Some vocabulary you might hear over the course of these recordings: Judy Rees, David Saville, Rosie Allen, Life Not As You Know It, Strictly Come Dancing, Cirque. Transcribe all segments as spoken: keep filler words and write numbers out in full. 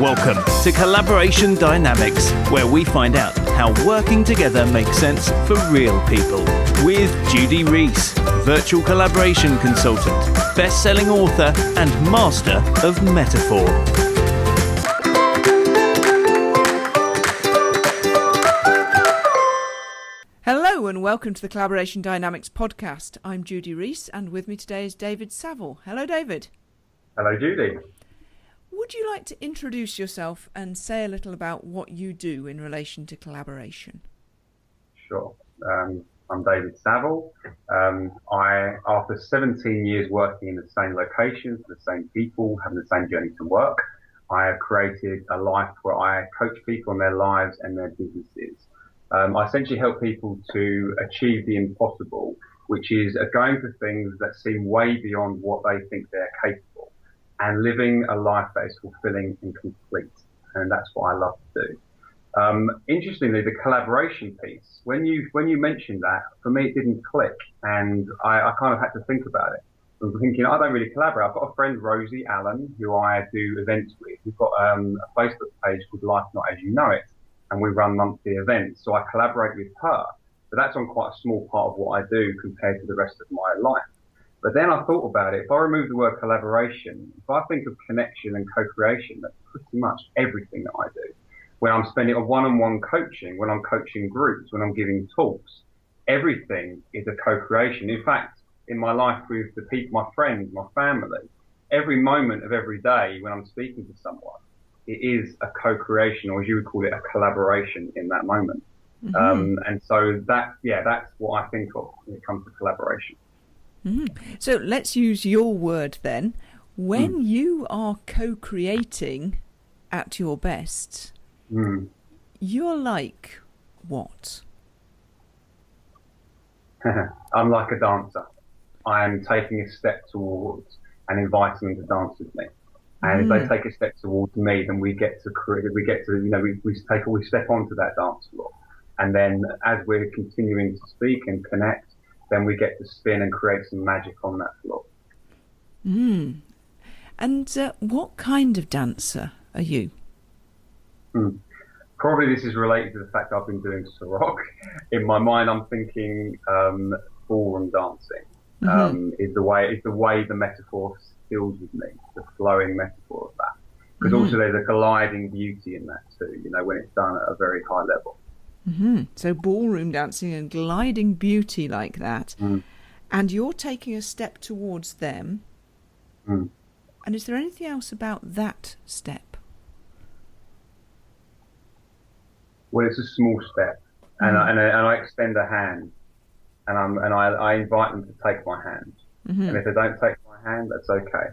Welcome to Collaboration Dynamics, where we find out how working together makes sense for real people. With Judy Rees, virtual collaboration consultant, best-selling author and master of metaphor. Hello and welcome to the Collaboration Dynamics podcast. I'm Judy Rees and with me today is David Saville. Hello, David. Hello, Judy. Would you like to introduce yourself and say a little about what you do in relation to collaboration? Sure. Um, I'm David Saville. Um, I, after seventeen years working in the same locations, the same people, having the same journey to work, I have created a life where I coach people on their lives and their businesses. Um, I essentially help people to achieve the impossible, which is going for things that seem way beyond what they think they're capable of, and living a life that is fulfilling and complete. And that's what I love to do. Um, interestingly, the collaboration piece, when you when you mentioned that, for me, it didn't click. And I, I kind of had to think about it. I was thinking, I don't really collaborate. I've got a friend, Rosie Allen, who I do events with. We've got um, a Facebook page called Life Not As You Know It, and we run monthly events. So I collaborate with her. But that's on quite a small part of what I do compared to the rest of my life. But then I thought about it. If I remove the word collaboration, if I think of connection and co-creation, that's pretty much everything that I do. When I'm spending a one-on-one coaching, when I'm coaching groups, when I'm giving talks, everything is a co-creation. In fact, in my life with the people, my friends, my family, every moment of every day when I'm speaking to someone, it is a co-creation, or as you would call it, a collaboration in that moment. Mm-hmm. Um, and so that, yeah, that's what I think of when it comes to collaboration. Mm. So let's use your word then. When mm. you are co-creating at your best, mm. you're like what? I'm like a dancer. I am taking a step towards and inviting them to dance with me. And mm. if they take a step towards me, then we get to create. We get to, you know, we, we take we step onto that dance floor, and then as we're continuing to speak and connect, then we get to spin and create some magic on that floor. Mm. And uh, what kind of dancer are you? Mm. Probably this is related to the fact I've been doing Cirque. In my mind, I'm thinking um, ballroom dancing mm-hmm. um, is the way is the way the metaphor deals with me, the flowing metaphor of that. Because mm-hmm. also there's a gliding beauty in that too, you know, when it's done at a very high level. Mm-hmm. So ballroom dancing and gliding beauty like that. Mm. And you're taking a step towards them. Mm. And is there anything else about that step? Well, it's a small step. Mm. And, I, and, I, and I extend a hand. And, I'm, and I, I invite them to take my hand. Mm-hmm. And if they don't take my hand, that's okay.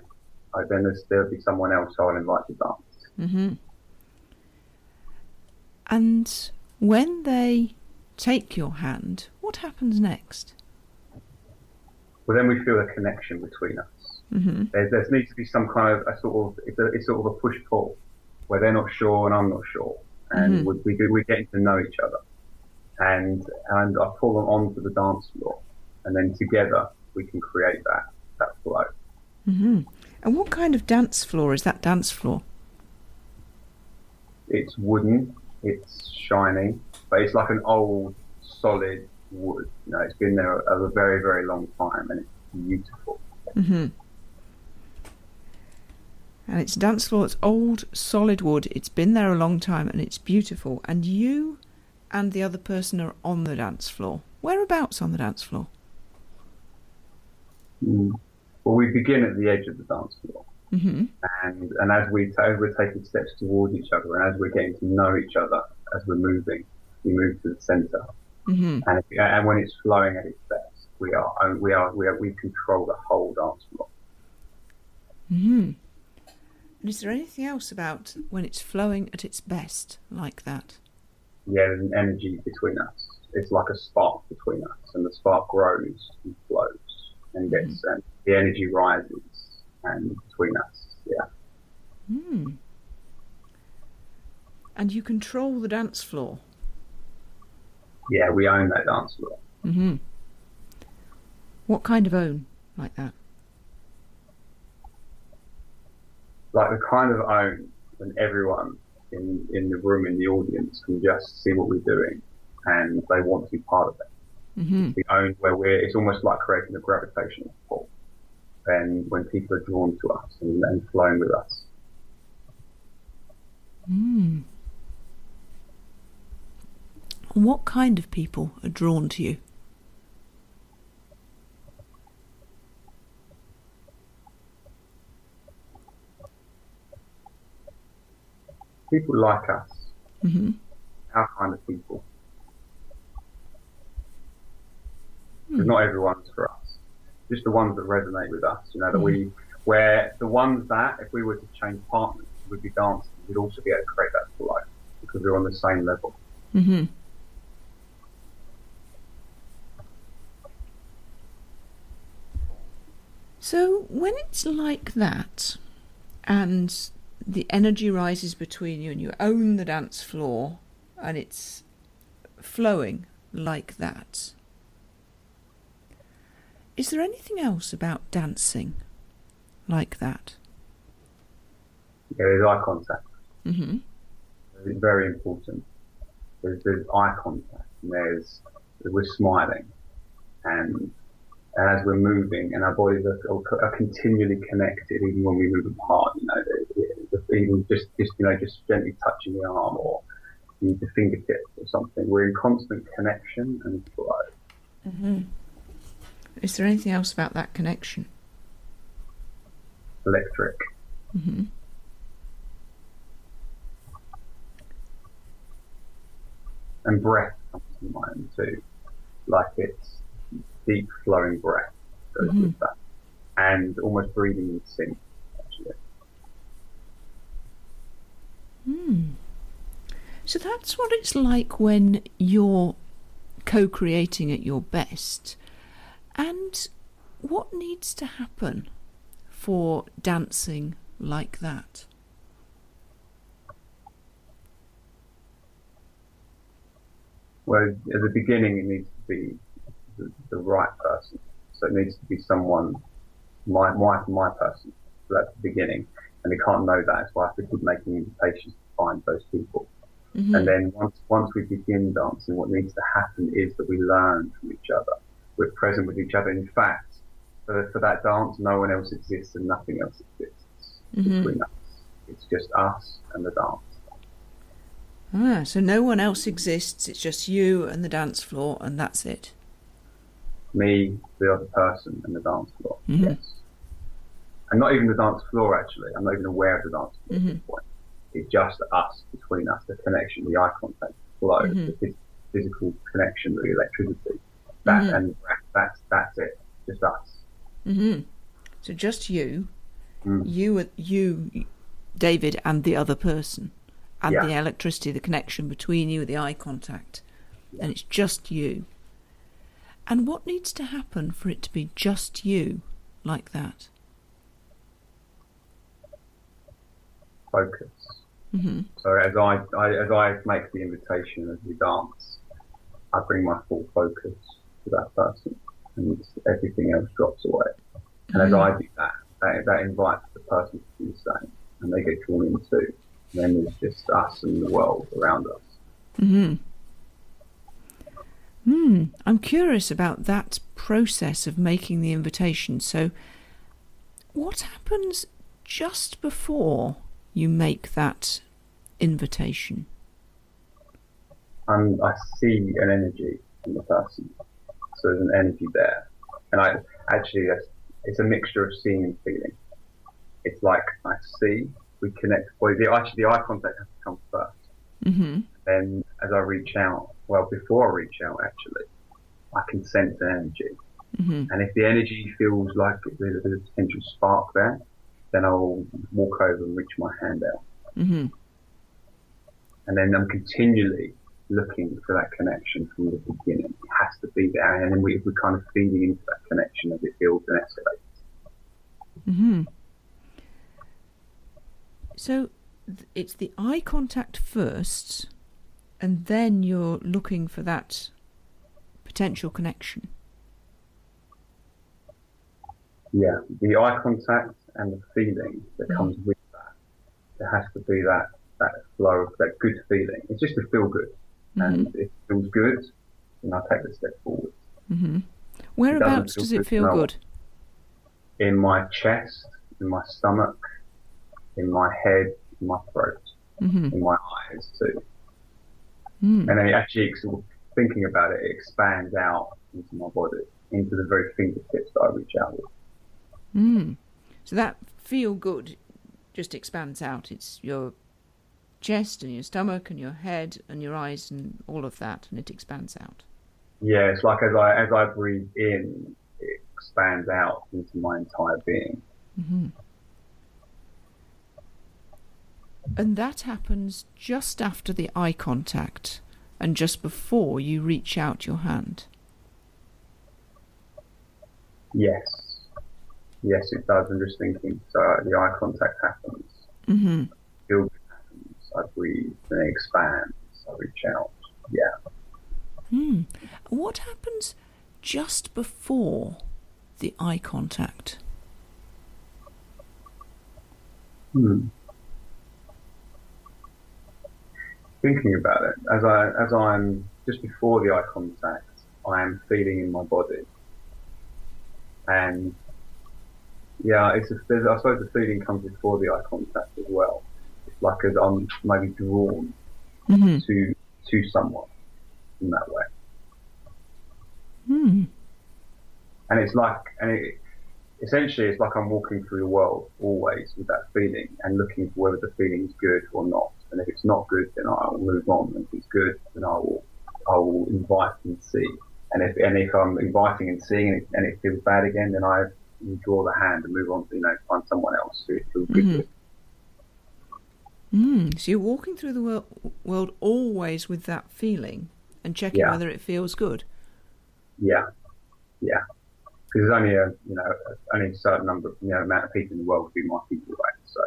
I, then there'll be someone else I'll invite to dance. Mm-hmm. And when they take your hand, what happens next? Well, then we feel a connection between us. Mm-hmm. There, there needs to be some kind of a sort of it's, a, it's sort of a push-pull where they're not sure and I'm not sure, and mm-hmm. we, we we're getting to know each other, and and I pull them onto the dance floor, and then together we can create that that flow. Mm-hmm. And what kind of dance floor is that dance floor? It's wooden. It's shiny, but it's like an old, solid wood. You know, it's been there a, a very, very long time, and it's beautiful. Mm-hmm. And it's dance floor. It's old, solid wood. It's been there a long time, and it's beautiful. And you and the other person are on the dance floor. Whereabouts on the dance floor? Mm. Well, we begin at the edge of the dance floor. Mm-hmm. And and as, we, as we're taking steps towards each other and as we're getting to know each other, as we're moving, we move to the centre. Mm-hmm. And, and when it's flowing at its best, we are we are we are, we control the whole dance floor. Mm-hmm. And is there anything else about when it's flowing at its best like that? Yeah, there's an energy between us. It's like a spark between us, and the spark grows and flows and gets mm-hmm. and the energy rises. And between us, yeah. Mm. And you control the dance floor? Yeah, we own that dance floor. Mm-hmm. What kind of own like that? Like the kind of own when everyone in, in the room, in the audience, can just see what we're doing and they want to be part of it. Mm-hmm. We own where we're, it's almost like creating a gravitational pull. And when people are drawn to us and, and flowing with us. Mm. What kind of people are drawn to you? People like us. Mm-hmm. Our kind of people. Mm. Not everyone's for us. Just the ones that resonate with us. You know, that mm. we, where the ones that, if we were to change partners, we'd be dancing, we'd also be able to create that for life because we're on the same level. Mm-hmm. So when it's like that, and the energy rises between you and you own the dance floor and it's flowing like that, is there anything else about dancing like that? Yeah, there's eye contact. Mm-hmm. It's very important. There's, there's eye contact and there's, we're smiling and, and as we're moving and our bodies are, are continually connected even when we move apart, you know, it, it, even just, just, you know, just gently touching the arm or the, the fingertips or something. We're in constant connection and flow. Mm-hmm. Is there anything else about that connection? Electric. Mm-hmm. And breath comes to mind too, like it's deep flowing breath goes mm-hmm. with that, and almost breathing in sync. Actually, mm. so that's what it's like when you're co-creating at your best. And what needs to happen for dancing like that? Well, at the beginning, it needs to be the, the right person. So it needs to be someone, my my my person. So that's the beginning, and they can't know that. So I have to keep making invitations to find those people. Mm-hmm. And then once once we begin dancing, what needs to happen is that we learn from each other. We're present with each other. In fact, for, for that dance, no one else exists and nothing else exists mm-hmm. between us. It's just us and the dance. Ah, so no one else exists, it's just you and the dance floor, and that's it. Me, the other person, and the dance floor, mm-hmm. yes. And not even the dance floor, actually. I'm not even aware of the dance floor mm-hmm. at this point. It's just us, between us, the connection, the eye contact, the flow, mm-hmm. the phys- physical connection, the electricity. That mm-hmm. and that's that's it, just us. Mm-hmm. So just you, mm. you, you, David, and the other person. And yeah. the electricity, the connection between you, the eye contact, yeah. and it's just you. And what needs to happen for it to be just you like that? Focus. Mm-hmm. So as I, I as I make the invitation, as we dance, I bring my full focus to that person, and everything else drops away. And mm-hmm. as I do that, that, that invites the person to do the same, and they get drawn in too. Then it's just us and the world around us. Hmm. Hmm. I'm curious about that process of making the invitation. So what happens just before you make that invitation? Um, I see an energy in the person. So there's an energy there. And I actually, it's a mixture of seeing and feeling. It's like I see... We connect. Well, the, actually, the eye contact has to come first. Mm-hmm. Then, as I reach out, well, before I reach out, actually, I can sense the energy. Mm-hmm. And if the energy feels like there's a potential spark there, then I'll walk over and reach my hand out. Mm-hmm. And then I'm continually looking for that connection from the beginning. It has to be there, and then we, we're kind of feeding into that connection as it builds and escalates. Mm-hmm. So it's the eye contact first, and then you're looking for that potential connection. Yeah, the eye contact and the feeling that comes with that. there has to be that, that flow of that good feeling. It's just a feel good. Mm-hmm. And if it feels good, then I take the step forward. Mm-hmm. Whereabouts does it feel good? In my chest, in my stomach, in my head, in my throat, mm-hmm. in my eyes too. Mm. And then it actually, thinking about it, it expands out into my body, into the very fingertips that I reach out with. Mm. So that feel good just expands out. It's your chest and your stomach and your head and your eyes and all of that, and it expands out. Yeah, it's like as I as I breathe in, it expands out into my entire being. Mm-hmm. And that happens just after the eye contact and just before you reach out your hand. Yes. Yes, it does. I'm just thinking. So the eye contact happens. Mm-hmm. Feel happens. I breathe and it expands. I reach out. Yeah. Hmm. What happens just before the eye contact? Hmm. Thinking about it, as I as I'm just before the eye contact, I am feeling in my body, and yeah, it's a, I suppose the feeling comes before the eye contact as well. It's like as I'm maybe drawn mm-hmm. to to someone. In that way, hmm. and it's like, and it, essentially, it's like I'm walking through the world always with that feeling and looking for whether the feeling's good or not. And if it's not good, then I'll move on. And if it's good, then I will, I will invite and see. And if and if I'm inviting and seeing, and it, and it feels bad again, then I withdraw the hand and move on to you know find someone else who it feels good with. Mm. So you're walking through the world, world always with that feeling. And checking yeah. whether it feels good. Yeah, yeah. Because there's only a you know only a certain number of you know amount of people in the world who my people, right? So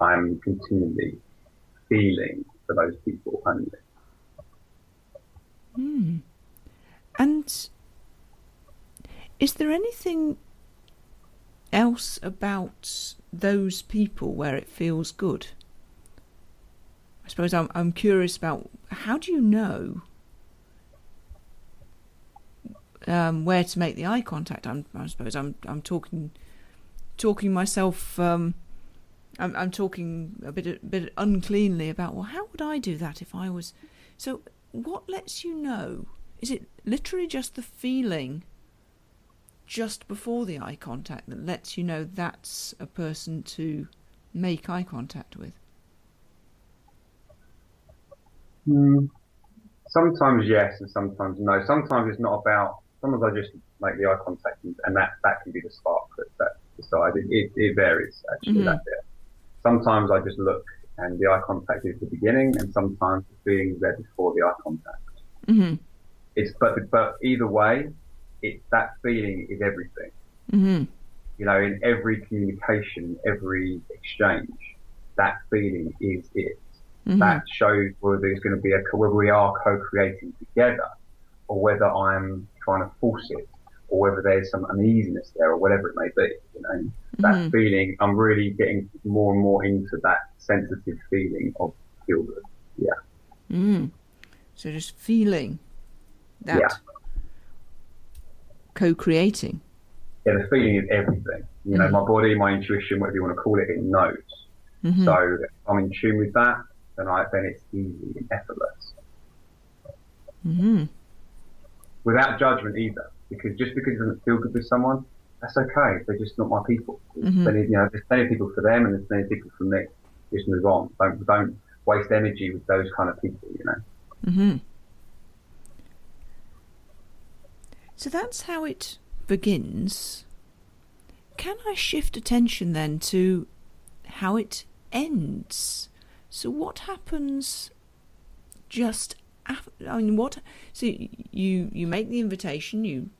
I'm continually feeling for those people only. Mm. And is there anything else about those people where it feels good? I suppose I'm I'm curious about how do you know. Um, where to make the eye contact? I'm, I suppose I'm. I'm talking, talking myself. Um, I'm, I'm talking a bit, a bit uncleanly about. Well, how would I do that if I was? So, what lets you know? Is it literally just the feeling, just before the eye contact, that lets you know that's a person to make eye contact with? Mm. Sometimes yes, and sometimes no. Sometimes it's not about. Sometimes I just make the eye contact, and that, that can be the spark that, that decides. It, it, it varies, actually, mm-hmm. that bit. Sometimes I just look, and the eye contact is the beginning, and sometimes the feeling's there before the eye contact. Mm-hmm. It's but but either way, it that feeling is everything. Mm-hmm. You know, in every communication, every exchange, that feeling is it. Mm-hmm. That shows whether it's going to be a whether we are co-creating together, or whether I'm trying to force it, or whether there's some uneasiness there, or whatever it may be. You know, that mm-hmm. feeling. I'm really getting more and more into that sensitive feeling of feel good. Yeah. Mm. So just feeling that yeah. co-creating. Yeah, the feeling is everything. You know, mm-hmm. my body, my intuition, whatever you want to call it, it knows. Mm-hmm. So if I'm in tune with that, then I then it's easy and effortless. Mm-hmm. Without judgment either, because just because it doesn't feel good with someone, that's okay. They're just not my people. Mm-hmm. There's, you know, there's plenty of people for them, and there's plenty of people for me. Just move on. Don't don't waste energy with those kind of people, you know. Mm-hmm. So that's how it begins. Can I shift attention then to how it ends? So what happens just after, I mean, what, so you, you make the invitation, you,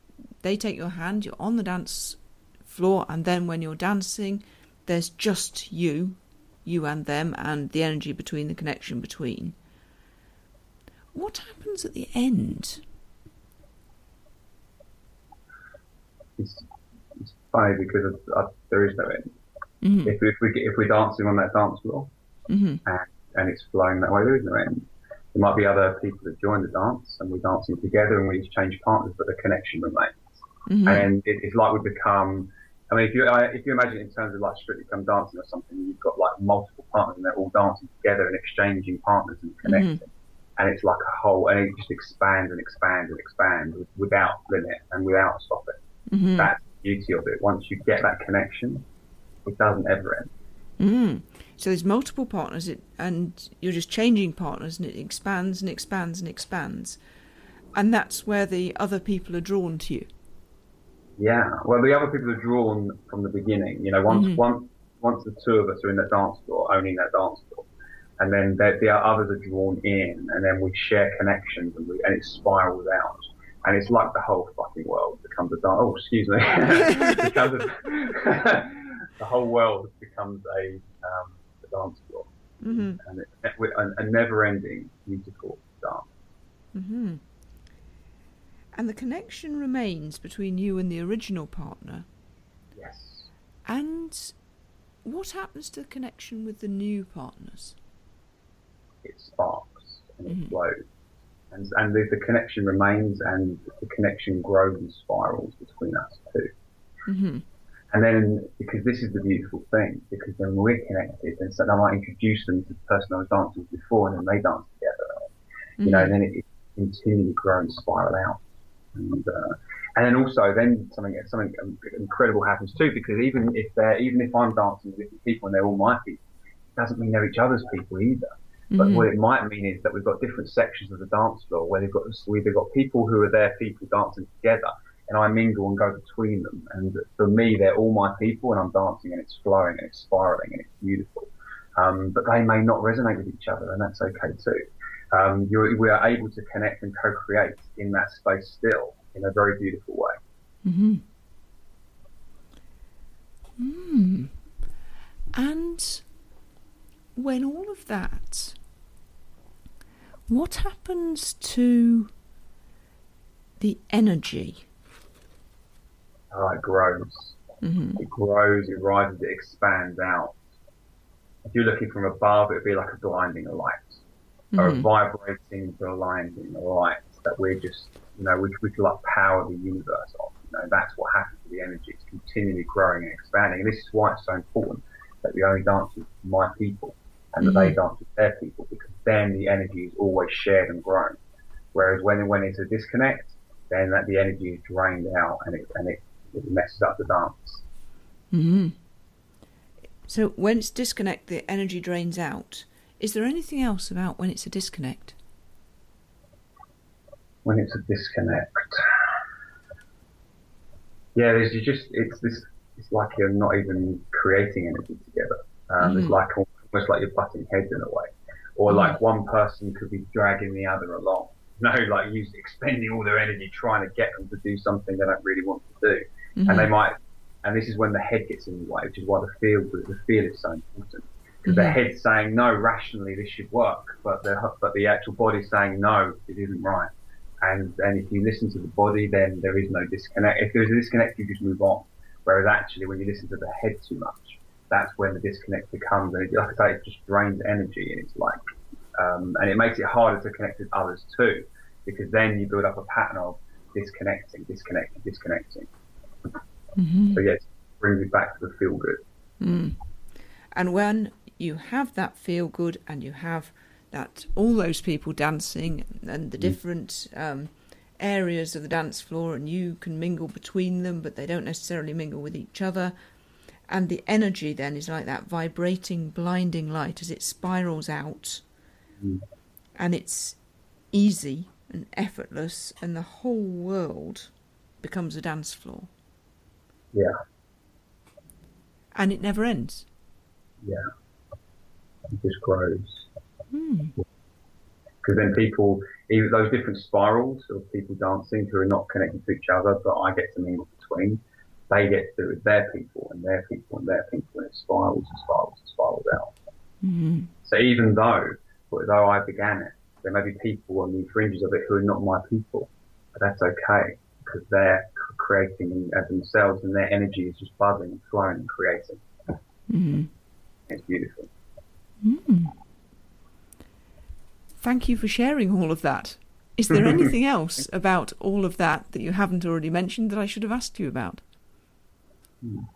they take your hand, you're on the dance floor, and then when you're dancing, there's just you, you and them, and the energy between, the connection between. What happens at the end? It's, it's funny because I, I, there is no end. Mm-hmm. If, if, we, if we're dancing on that dance floor, mm-hmm. and, and it's flowing that way, there is no end. There might be other people that join the dance and we're dancing together and we exchange partners, but the connection remains. Mm-hmm. And it, it's like we become, I mean, if you I, if you imagine in terms of like Strictly Come Dancing or something, you've got like multiple partners and they're all dancing together and exchanging partners and connecting. Mm-hmm. And it's like a whole, and it just expands and expands and expands without limit and without stopping. Mm-hmm. That's the beauty of it. Once you get that connection, it doesn't ever end. Mm. So there's multiple partners, it, and you're just changing partners, and it expands and expands and expands. And that's where the other people are drawn to you. Yeah. Well, the other people are drawn from the beginning. You know, once mm-hmm. once once the two of us are in that dance floor, owning that dance floor, and then the, the others are drawn in, and then we share connections, and, we, and it spirals out. And it's like the whole fucking world becomes a dance. Oh, excuse me. becomes a, the whole world becomes a, um, a dance floor, mm-hmm. and it, with a, a never-ending musical dance. Mm-hmm. And the connection remains between you and the original partner. Yes. And what happens to the connection with the new partners? It sparks and mm-hmm. it flows. And, and the, the connection remains, and the connection grows and spirals between us two. Mm-hmm. And then, because this is the beautiful thing, because then we're connected, and so I might introduce them to the person I was dancing with before, and then they dance together. Mm-hmm. You know, and then it, it continues to grow and spiral out. And, uh, and then also, then something something incredible happens too, because even if they're even if I'm dancing with different people and they're all my people, it doesn't mean they're each other's people either. Mm-hmm. But what it might mean is that we've got different sections of the dance floor where they've got we've got people who are their people dancing together, and I mingle and go between them. And for me, they're all my people, and I'm dancing, and it's flowing, and it's spiraling, and it's beautiful. Um, but they may not resonate with each other, and that's okay too. Um, you're, we are able to connect and co-create in that space still in a very beautiful way. Mm-hmm. Mm. And when all of that, what happens to the energy? Oh, it grows. Mm-hmm. It grows, it rises, it expands out. If you're looking from above, it would be like a blinding light. Or a vibrating, blinding light that we're just, you know, we we could like power the universe off. You know, that's what happens to the energy. It's continually growing and expanding. And this is why it's so important that we only dance with my people and mm-hmm. that they dance with their people, because then the energy is always shared and grown. Whereas when when it's a disconnect, then that the energy is drained out and it and it, it messes up the dance. Mm-hmm. So when it's disconnect, the energy drains out. Is there anything else about when it's a disconnect? When it's a disconnect, yeah, there's just it's this. It's like you're not even creating anything together. Um, mm-hmm. It's like almost like you're butting heads in a way, or mm-hmm. like one person could be dragging the other along. You know, like you're expending all their energy trying to get them to do something they don't really want to do, mm-hmm. and they might. And this is when the head gets in the way, which is why the feel the feel is so important. Because mm-hmm. the head's saying, no, rationally this should work, but the but the actual body's saying, no, it isn't right. And and if you listen to the body, then there is no disconnect. If there's a disconnect, you just move on. Whereas actually, when you listen to the head too much, that's when the disconnect becomes, and it, like I say, it just drains energy, and it's like, um, and it makes it harder to connect with others too, because then you build up a pattern of disconnecting, disconnecting, disconnecting. Mm-hmm. So yeah, it brings it back to the feel good. Mm. And when you have that feel good, and you have that all those people dancing, and the different um, areas of the dance floor, and you can mingle between them, but they don't necessarily mingle with each other. And the energy then is like that vibrating, blinding light as it spirals out, mm. and it's easy and effortless, and the whole world becomes a dance floor. Yeah. And it never ends. Yeah. It just grows. Mm. Because then people, even those different spirals of people dancing who are not connected to each other, but I get to mingle between, they get to do it with their people and their people and their people, and it spirals and spirals and spirals out. Mm-hmm. So even though, though I began it, there may be people on the fringes of it who are not my people, but that's okay, because they're creating as themselves, and their energy is just buzzing and flowing and creating. Mm-hmm. It's beautiful. Mm. Thank you for sharing all of that. Is there anything else about all of that that you haven't already mentioned that I should have asked you about? Mm.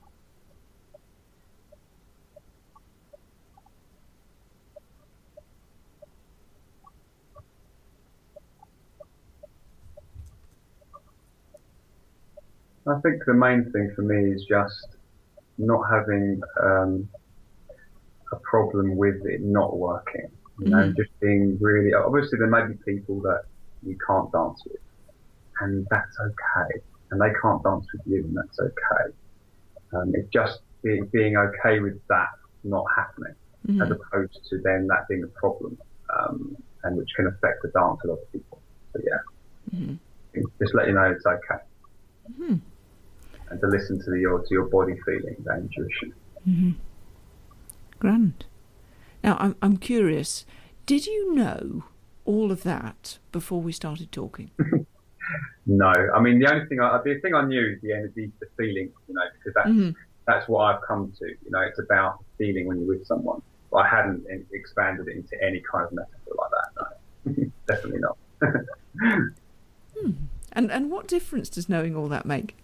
I think the main thing for me is just not having um, a problem with it not working. You know, mm. just being really... Obviously, there may be people that you can't dance with, and that's okay. And they can't dance with you, and that's okay. Um, it's just be, being okay with that not happening, mm. as opposed to then that being a problem, um, and which can affect the dance a lot of people. So, yeah, mm. just let you know it's okay. Mm-hmm. And to listen to your to your body feeling, that intuition. Mm-hmm. Grand. Now, I'm I'm curious. Did you know all of that before we started talking? No, I mean the only thing I the thing I knew is the energy, the feeling, you know, because that's mm-hmm. that's what I've come to. You know, it's about feeling when you're with someone. But I hadn't expanded it into any kind of metaphor like that. No, definitely not. hmm. And and what difference does knowing all that make?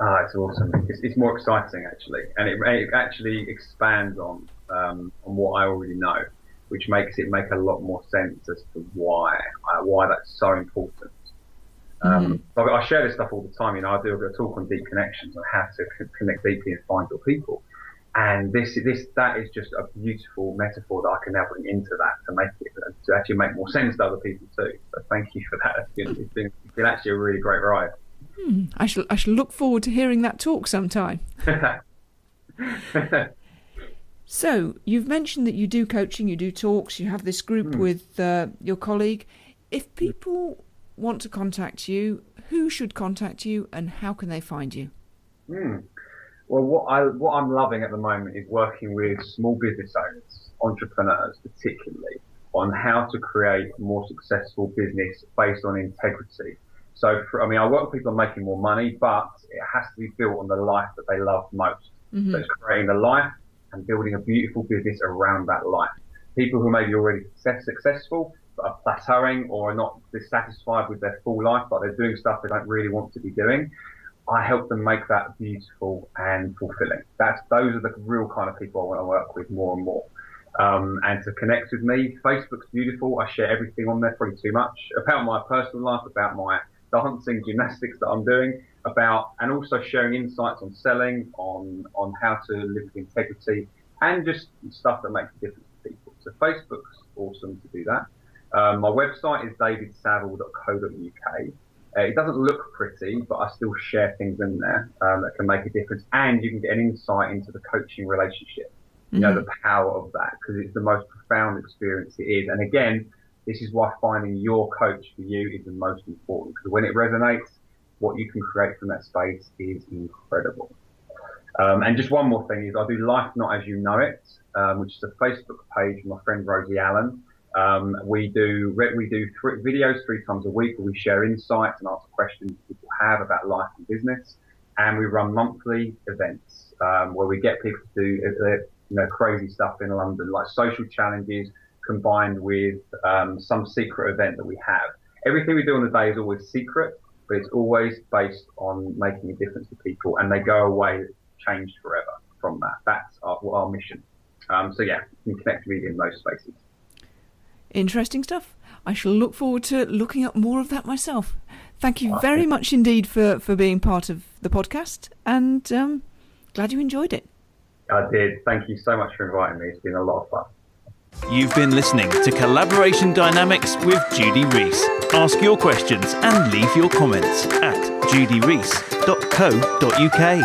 Ah, oh, it's awesome. It's, it's more exciting actually, and it, it actually expands on um, on what I already know, which makes it make a lot more sense as to why uh, why that's so important. Um, mm-hmm. I, I share this stuff all the time. You know, I do a talk on deep connections on how to connect deeply and find your people, and this this that is just a beautiful metaphor that I can now bring into that to make it to actually make more sense to other people too. So thank you for that. It's been, it's been It's been actually a really great ride. Hmm. I shall I shall look forward to hearing that talk sometime. So you've mentioned that you do coaching, you do talks, you have this group hmm. with uh, your colleague. If people want to contact you, who should contact you, and how can they find you? Hmm. Well, what I what I'm loving at the moment is working with small business owners, entrepreneurs particularly, on how to create more successful business based on integrity. So, for, I mean, I work with people making more money, but it has to be built on the life that they love most. Mm-hmm. So it's creating the life and building a beautiful business around that life. People who may be already success, successful, but are plateauing or are not dissatisfied with their full life, but they're doing stuff they don't really want to be doing. I help them make that beautiful and fulfilling. That's, those are the real kind of people I want to work with more and more. Um, and to connect with me, Facebook's beautiful. I share everything on there, probably too much, about my personal life, about my dancing, gymnastics that I'm doing, about, and also sharing insights on selling, on, on how to live with integrity, and just stuff that makes a difference to people. So Facebook's awesome to do that. Um, my website is david saville dot co dot u k. Uh, it doesn't look pretty, but I still share things in there um, that can make a difference, and you can get an insight into the coaching relationship. You know, the power of that, because it's the most profound experience it is. And again, this is why finding your coach for you is the most important, because when it resonates, what you can create from that space is incredible. Um, and just one more thing is I do Life Not As You Know It, um, which is a Facebook page with my friend Rosie Allen. Um, we do we do three videos three times a week where we share insights and answer questions people have about life and business. And we run monthly events um, where we get people to do... you know, crazy stuff in London, like social challenges combined with um, some secret event that we have. Everything we do on the day is always secret, but it's always based on making a difference to people, and they go away changed forever from that. That's our, our mission. Um, so, yeah, you can connect with me in those spaces. Interesting stuff. I shall look forward to looking up more of that myself. Thank you very much indeed for, for being part of the podcast, and um, glad you enjoyed it. I did. Thank you so much for inviting me. It's been a lot of fun. You've been listening to Collaboration Dynamics with Judy Rees. Ask your questions and leave your comments at judy rees dot co dot u k.